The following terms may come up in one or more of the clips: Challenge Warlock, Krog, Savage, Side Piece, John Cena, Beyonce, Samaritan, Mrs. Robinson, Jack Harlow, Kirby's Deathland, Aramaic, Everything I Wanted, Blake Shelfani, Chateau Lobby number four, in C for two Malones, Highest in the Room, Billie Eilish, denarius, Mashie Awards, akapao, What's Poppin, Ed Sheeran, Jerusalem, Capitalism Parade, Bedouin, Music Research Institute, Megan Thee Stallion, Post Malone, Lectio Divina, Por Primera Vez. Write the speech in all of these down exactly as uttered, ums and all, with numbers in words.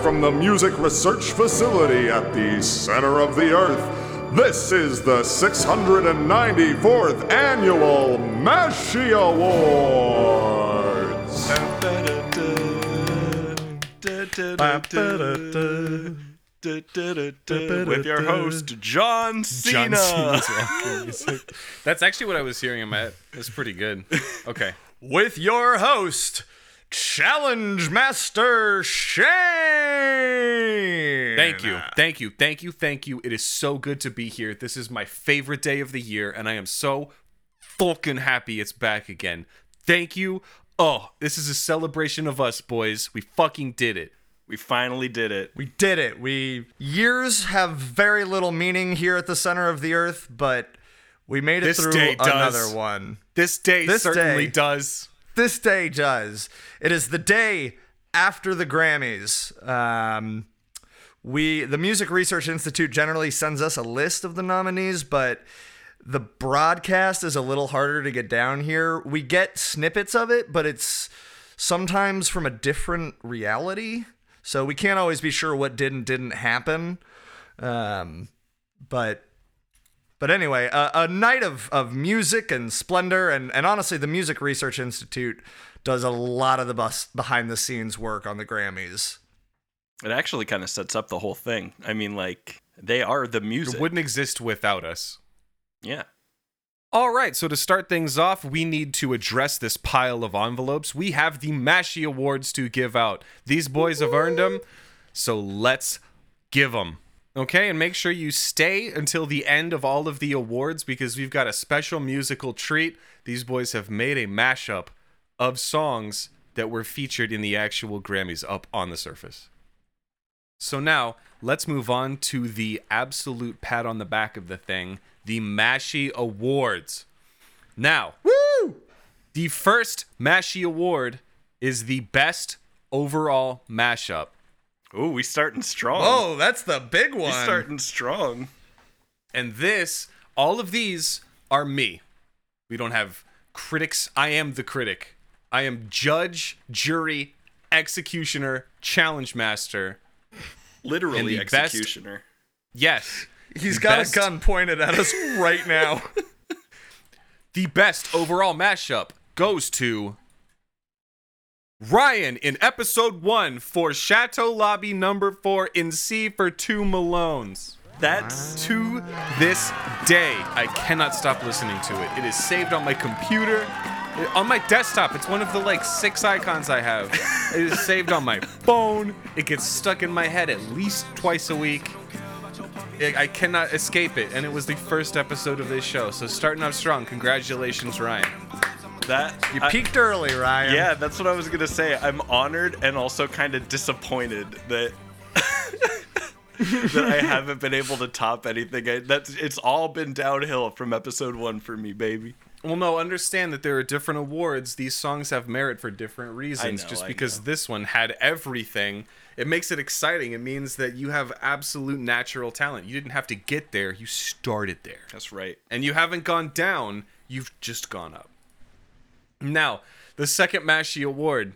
Live from the Music Research Facility at the center of the earth, this is the six hundred ninety-fourth Annual Mashie Awards. With your host John Cena. John Cena's music. That's actually what I was hearing him at. That's pretty good. Okay. With your host Challenge Master Shane. Thank you. Thank you. Thank you. Thank you. It is so good to be here. This is my favorite day of the year, and I am so fucking happy it's back again. Thank you. Oh, this is a celebration of us, boys. We fucking did it. We finally did it. We did it. We years have very little meaning here at the center of the earth, but we made it through another one. This day certainly does. This day does. It is the day after the Grammys. Um, we the Music Research Institute generally sends us a list of the nominees, but the broadcast is a little harder to get down here. We get snippets of it, but it's sometimes from a different reality. So we can't always be sure what did and didn't happen. Um, but but anyway, uh, a night of, of music and splendor. And, and honestly, the Music Research Institute does a lot of the bus- behind-the-scenes work on the Grammys. It actually kind of sets up the whole thing. I mean, like, they are the music. It wouldn't exist without us. Yeah. All right, so to start things off, we need to address this pile of envelopes. We have the Mashie Awards to give out. These boys have earned them, so let's give them. Okay, and make sure you stay until the end of all of the awards because we've got a special musical treat. These boys have made a mashup of songs that were featured in the actual Grammys up on the surface. So now, let's move on to the absolute pat on the back of the thing. The Mashie Awards. Now, woo! The first Mashie Award is the best overall mashup. Ooh, we starting strong. Oh, that's the big one. We starting strong. And this, all of these are me. We don't have critics. I am the critic. I am judge, jury, executioner, challenge master. Literally executioner. Best, yes. He's got best. a gun pointed at us right now. The best overall mashup goes to Ryan in episode one for Chateau Lobby number four in C for two Malones. That's to this day. I cannot stop listening to it. It is saved on my computer, on my desktop. It's one of the like six icons I have. It is saved on my phone. It gets stuck in my head at least twice a week. I cannot escape it, and it was the first episode of this show, so starting off strong. Congratulations, Ryan. That You I, peaked early, Ryan. Yeah, that's what I was going to say. I'm honored and also kind of disappointed that that I haven't been able to top anything. I, that's It's all been downhill from episode one for me, baby. Well, no, understand that there are different awards. These songs have merit for different reasons. I know, just because I know. This one had everything, it makes it exciting. It means that you have absolute natural talent. You didn't have to get there. You started there. That's right. And you haven't gone down. You've just gone up. Now, the second Mashie Award,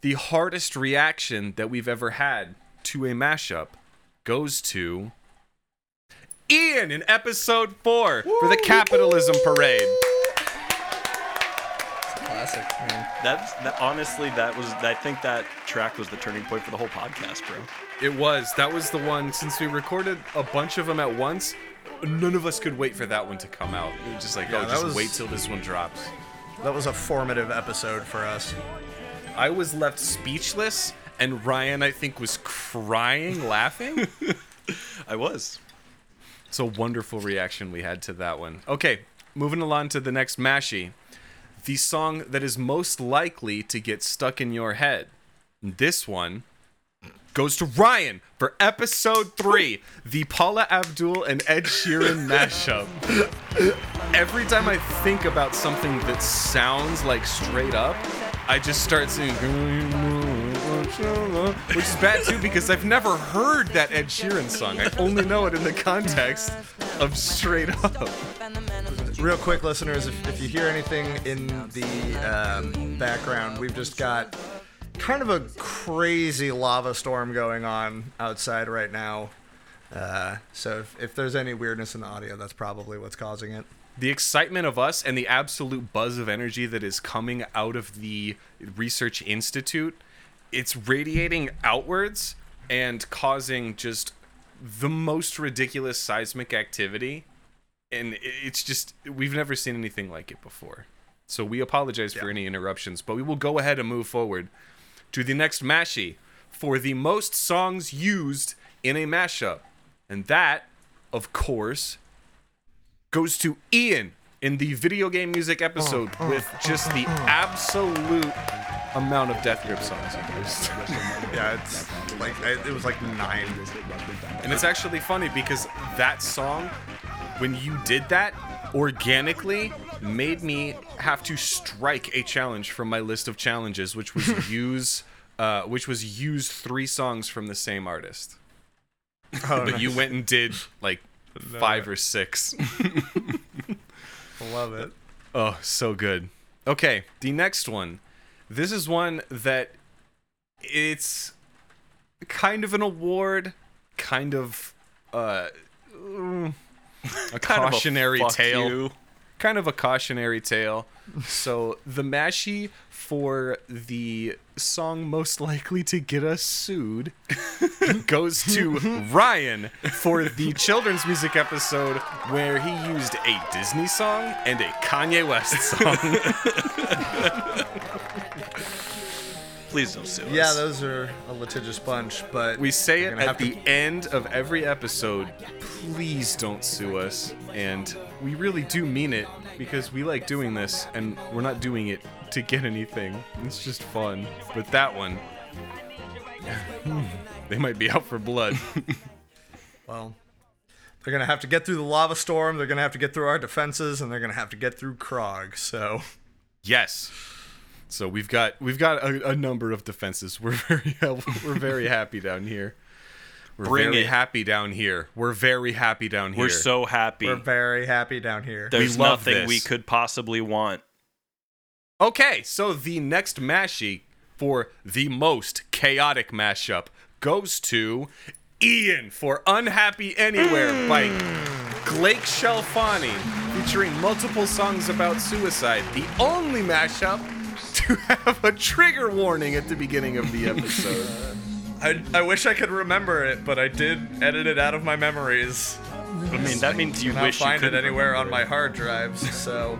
the hardest reaction that we've ever had to a mashup goes to Ian in episode four for the Capitalism Parade. Classic, man. That's that, honestly, that was, I think that track was the turning point for the whole podcast, bro. It was. That was the one, since we recorded a bunch of them at once, none of us could wait for that one to come out. It was just like, yeah, oh, just was, wait till this one drops. That was a formative episode for us. I was left speechless, and Ryan, I think, was crying, laughing. I was. It's a wonderful reaction we had to that one. Okay, moving along to the next Mashie. The song that is most likely to get stuck in your head. This one goes to Ryan for episode three, the Paula Abdul and Ed Sheeran mashup. Every time I think about something that sounds like straight up, I just start singing, which is bad too because I've never heard that Ed Sheeran song. I only know it in the context of straight up. Real quick, listeners, if, if you hear anything in the um, background, we've just got kind of a crazy lava storm going on outside right now. Uh, so if, if there's any weirdness in the audio, that's probably what's causing it. The excitement of us and the absolute buzz of energy that is coming out of the Research Institute, it's radiating outwards and causing just the most ridiculous seismic activity. And it's just, we've never seen anything like it before. So we apologize yeah. for any interruptions, but we will go ahead and move forward to the next Mashie for the most songs used in a mashup. And that, of course, goes to Ian in the video game music episode oh, oh, with just oh, oh, the oh. absolute amount of Death Grips songs. yeah, it's like, it was like nine. And it's actually funny because that song, when you did that, organically made me have to strike a challenge from my list of challenges, which was use uh, which was use three songs from the same artist. Oh, but nice. You went and did like Love five it. Or six. Love it. Oh, so good. Okay, the next one. This is one that it's kind of an award, kind of uh, a cautionary of a tale. You. Kind of a cautionary tale. So the Mashie for the song most likely to get us sued goes to Ryan for the children's music episode where he used a Disney song and a Kanye West song. Please don't sue us. Yeah, those are a litigious bunch, but we say it at the to... end of every episode. Please don't sue us, and we really do mean it because we like doing this, and we're not doing it to get anything. It's just fun. But that one, they might be out for blood. Well, they're gonna have to get through the lava storm. They're gonna have to get through our defenses, and they're gonna have to get through Krog. So, yes. So we've got we've got a, a number of defenses. We're very we're very happy down here. We're Bring very it. happy down here. We're very happy down here. We're so happy. We're very happy down here. There's we love nothing this. we could possibly want. Okay, so the next Mashie for the most chaotic mashup goes to Ian for Unhappy Anywhere mm. by Blake Shelfani, featuring multiple songs about suicide. The only mashup to have a trigger warning at the beginning of the episode. I, I wish I could remember it, but I did edit it out of my memories. I mean, that means you, you wish you could find it anywhere on my hard drives, so...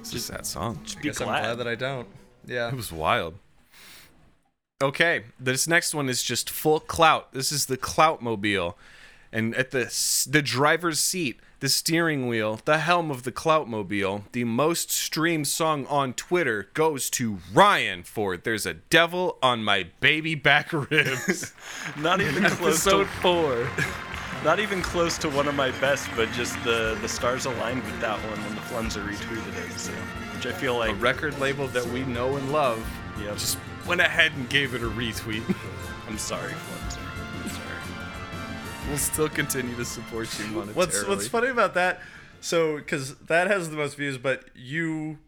It's just that song. Just I guess glad. I'm glad that I don't. Yeah. It was wild. Okay, this next one is just full clout. This is the Cloutmobile. And at the the driver's seat, the steering wheel, the helm of the Cloutmobile, the most streamed song on Twitter goes to Ryan for There's a Devil on My Baby Back Ribs. Not even close to four. Not even close to one of my best, but just the, the stars aligned with that one when the Flums are retweeted it. So, which I feel like a record label that we know and love. Yep. Just went ahead and gave it a retweet. I'm sorry, Flums. We'll still continue to support you monetarily. What's What's funny about that? So, because that has the most views, but you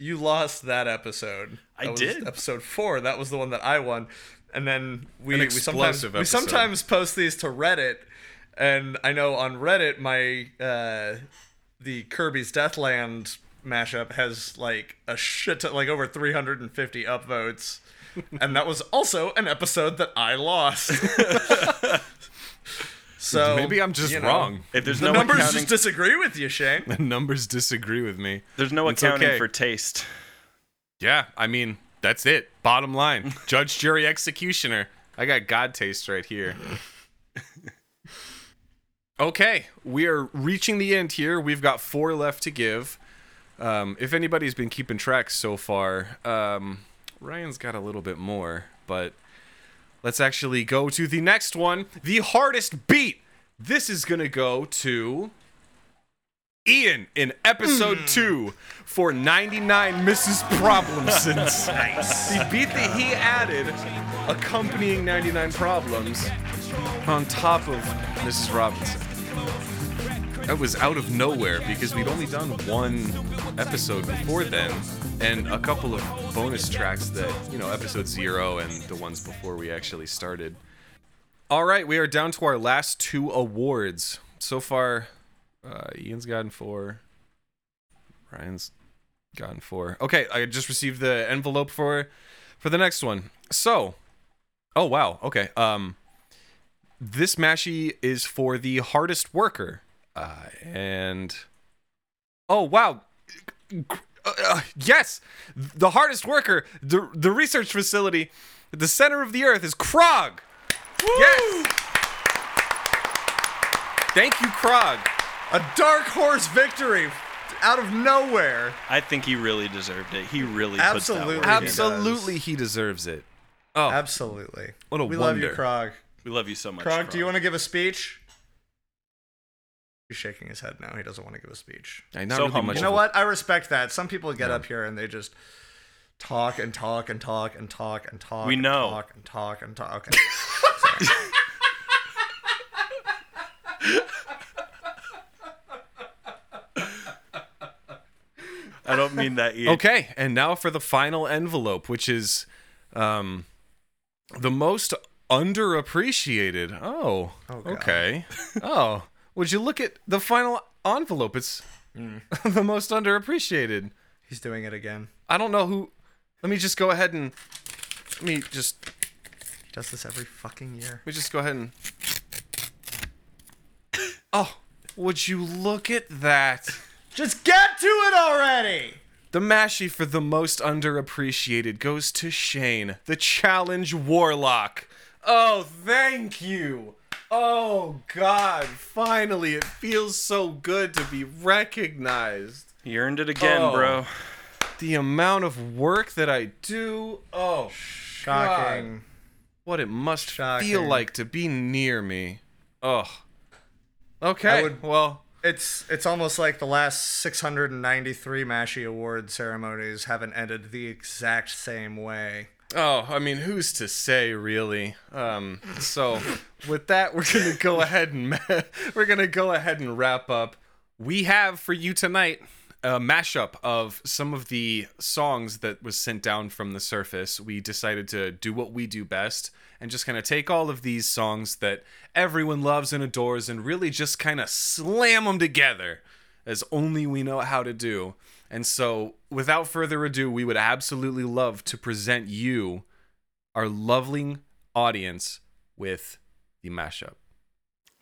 you lost that episode. I that did. Was episode four. That was the one that I won. And then we, we sometimes episode. we sometimes post these to Reddit. And I know on Reddit, my uh, the Kirby's Deathland mashup has like a shit ton, like over three hundred fifty upvotes, and that was also an episode that I lost. So maybe I'm just you know, wrong. If there's the no numbers accounting... just disagree with you, Shane. The numbers disagree with me. There's no it's accounting okay. for taste. Yeah, I mean, that's it. Bottom line. Judge, jury, executioner. I got God taste right here. Okay, we are reaching the end here. We've got four left to give. Um, if anybody's been keeping track so far, um, Ryan's got a little bit more, but... Let's actually go to the next one, the hardest beat. This is going to go to Ian in episode mm. two for ninety-nine Missus Problemsons. Nice. The beat that he added accompanying ninety-nine Problems on top of Missus Robinson. that was out of nowhere because we'd only done one episode before then and a couple of bonus tracks that, you know, episode zero and the ones before we actually started. All right, we are down to our last two awards. So far, uh, Ian's gotten four. Ryan's gotten four. Okay, I just received the envelope for for the next one. So, oh wow, okay. Um, this Mashie is for the hardest worker. Uh, and oh wow, uh, uh, yes, the hardest worker, the the research facility at the center of the earth is Krog. Woo! Yes. Thank you, Krog. A dark horse victory. Out of nowhere. I think he really deserved it. He really absolutely puts that work. Absolutely, he deserves it. Oh, absolutely. What a we wonder. We love you, Krog. We love you so much, Krog. Krog, do you want to give a speech? He's shaking his head now. He doesn't want to give a speech. I know so really much. You know it. What? I respect that. Some people get yeah. up here and they just talk and talk and talk and talk and talk. We and know. Talk and talk and talk. Okay. I don't mean that either. Okay, and now for the final envelope, which is um, the most underappreciated. Oh, oh okay. Oh, would you look at the final envelope? It's mm. the most underappreciated. He's doing it again. I don't know who. Let me just go ahead and. Let me just. He does this every fucking year. Let me just go ahead and. Oh, would you look at that? Just get to it already! The Mashie for the most underappreciated goes to Shane, the Challenge Warlock. Oh, thank you. Oh, God. Finally, it feels so good to be recognized. You earned it again, oh, bro. The amount of work that I do. Oh, shocking. God. What it must shocking. Feel like to be near me. Oh. Okay, I would, well... It's it's almost like the last six hundred ninety-three Mashie Award ceremonies haven't ended the exact same way. Oh, I mean, who's to say, really? Um, so with that, we're gonna go ahead and we're gonna go ahead and wrap up. We have for you tonight a mashup of some of the songs that was sent down from the surface. We decided to do what we do best and just kind of take all of these songs that everyone loves and adores and really just kind of slam them together as only we know how to do. And so, without further ado, we would absolutely love to present you, our lovely audience, with the mashup.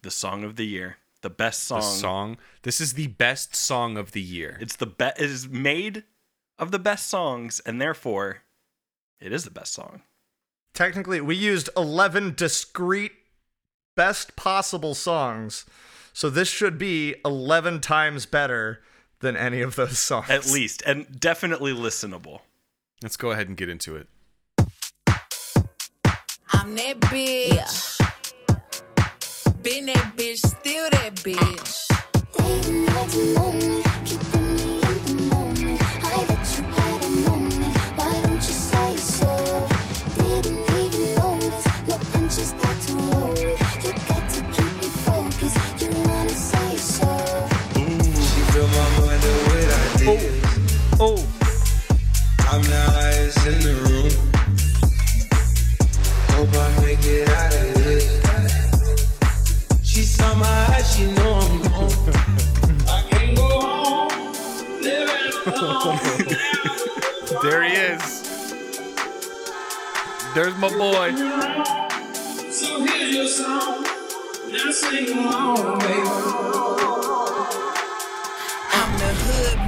The song of the year. The best song. The song. This is the best song of the year. It's the be- It is made of the best songs, and therefore, it is the best song. Technically, we used eleven discrete best possible songs, so this should be eleven times better than any of those songs. At least, and definitely listenable. Let's go ahead and get into it. I'm that bitch. Been that bitch, still that bitch. Oh, I'm now highest in the room. Hope I make it out of this. She saw my eyes, she know I'm gone. I can't go home, living alone. There he is. There's my boy. So here's your song. Now sing along, baby.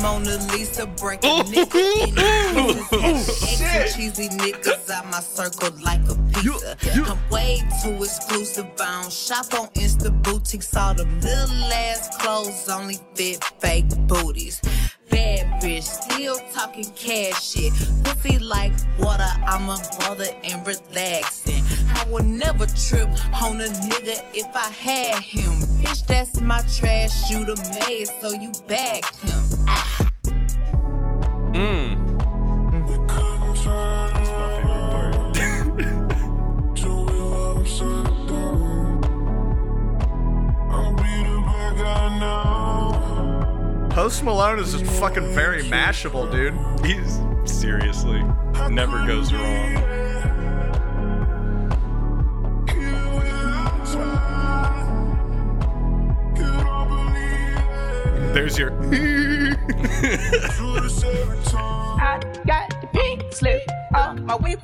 Mona Lisa breaking niggas, cheesy niggas out my circle like a pizza. You, you. I'm way too exclusive. I don't shop on Insta boutiques. All them little ass clothes only fit fake booties. Bad bitch, still talking cash shit. Pussy like water, I'm a mother and relaxing. I would never trip on a nigga if I had him. Bitch, that's my trash, you the maid, so you bagged him. Mmm. That's my favorite part. I'll be the bad guy now. Post Malone is just fucking very mashable, dude. He's seriously never goes wrong. There's your. I got the pink slip on my wait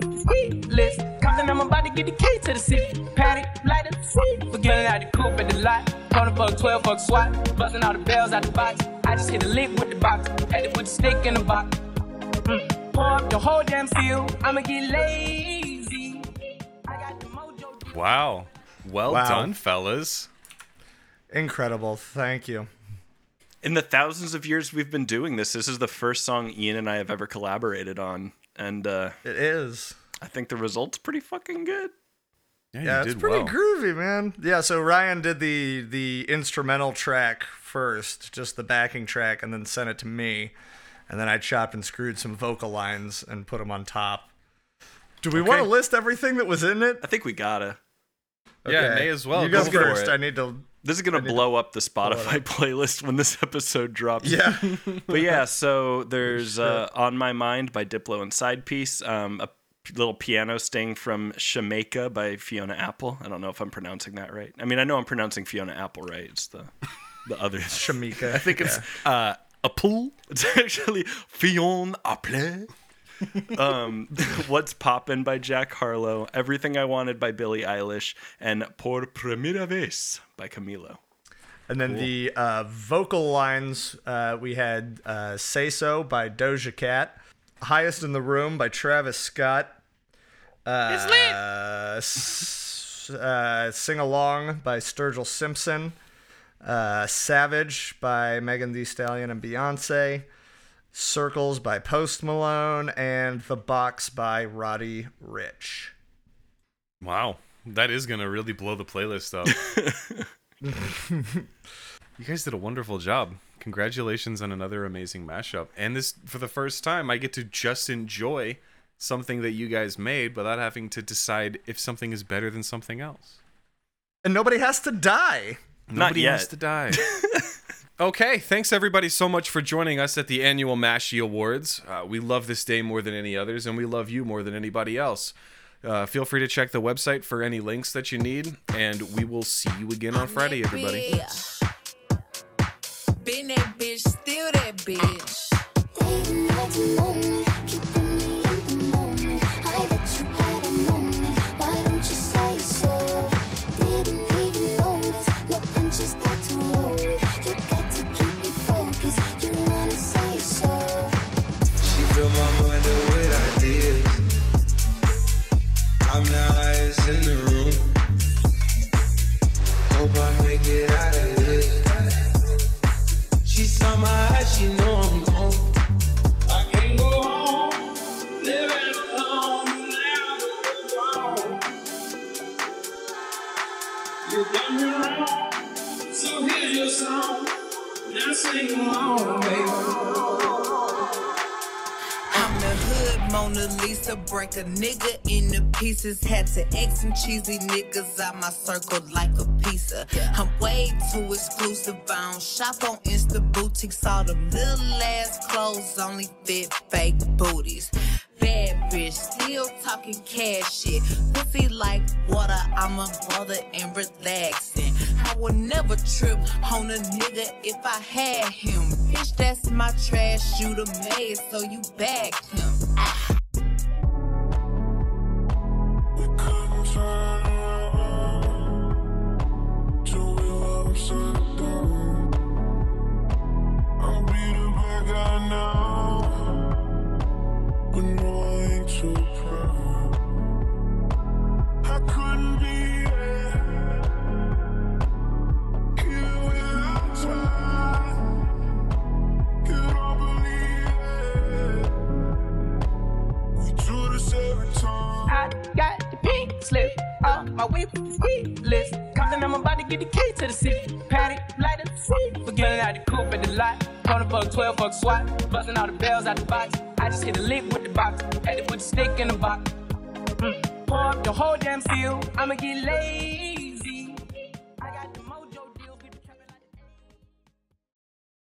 list. Comin' I'm about to get the key to the city. Paddock, light up, sweet. Forgetting how to coop at the lot. Corner bug, twelve buck swat. Bustin' all the bells out the box. I just hit a lick with the box. Had to put the stick in the box. Mm. Pour up the whole damn seal. I'ma get lazy. I got the mojo. Wow. Well wow. done, fellas. Incredible. Thank you. In the thousands of years we've been doing this, this is the first song Ian and I have ever collaborated on. And uh, it is. I think the result's pretty fucking good. Yeah, yeah it's pretty well. groovy, man. Yeah, so Ryan did the the instrumental track first, just the backing track, and then sent it to me. And then I chopped and screwed some vocal lines and put them on top. Do we okay. want to list everything that was in it? I think we gotta. Okay. Yeah, may as well. You guys go first. It. I need to... This is going to blow up the Spotify playlist when this episode drops. Yeah. But yeah, so there's uh, On My Mind by Diplo and Side Piece, um, a p- little piano sting from Shemeka by Fiona Apple. I don't know if I'm pronouncing that right. I mean, I know I'm pronouncing Fiona Apple right. It's the the other. Shemeka. I think it's yeah. uh, Apple. It's actually Fiona Apple. um, What's Poppin' by Jack Harlow, Everything I Wanted by Billie Eilish, and Por Primera Vez by Camilo. And then cool. the uh, vocal lines, uh, we had uh, Say So by Doja Cat, Highest in the Room by Travis Scott, uh, it's lit. Uh, s- uh, Sing Along by Sturgill Simpson, uh, Savage by Megan Thee Stallion and Beyonce, Circles by Post Malone, and The Box by Roddy Ricch. Wow. That is going to really blow the playlist up. You guys did a wonderful job. Congratulations on another amazing mashup. And this, for the first time, I get to just enjoy something that you guys made without having to decide if something is better than something else. And nobody has to die. Nobody has to die. Okay, thanks everybody so much for joining us at the annual Mashie Awards. Uh, we love this day more than any others, and we love you more than anybody else. Uh, feel free to check the website for any links that you need, and we will see you again on Friday, everybody. Been that bitch, still that bitch. I'm the highest in the room. Hope I make it out of this. She saw my eyes, she know I'm gone. I can't go home, living alone. Now you're gone. You done me wrong, so here's your song. Now sing along, baby. Mona Lisa, break a nigga into pieces. Had to X some cheesy niggas out my circle like a pizza. I'm way too exclusive. I don't shop on Insta boutiques. All them little ass clothes only fit fake booties. Bad bitch, still talking cash shit. Pussy like water, I'm a brother and relaxing. I would never trip on a nigga if I had him. Bitch, that's my trash, you the maid, so you bagged him. Ah. We couldn't find out till we were upside down. I'll be the bad guy now, but no, I ain't too proud. I couldn't be I got the pink slip on my whip list. Comin' I'm about to get the key to the city. Paddock, light up, sweet. Forgetting how to coop at the lot. Corner bug, twelve buck swat. Bustin' all the bells out the box. I just hit a lick with the box. Had to put the stick in the box. Mm. Pour up the whole damn seal. I'ma get laid.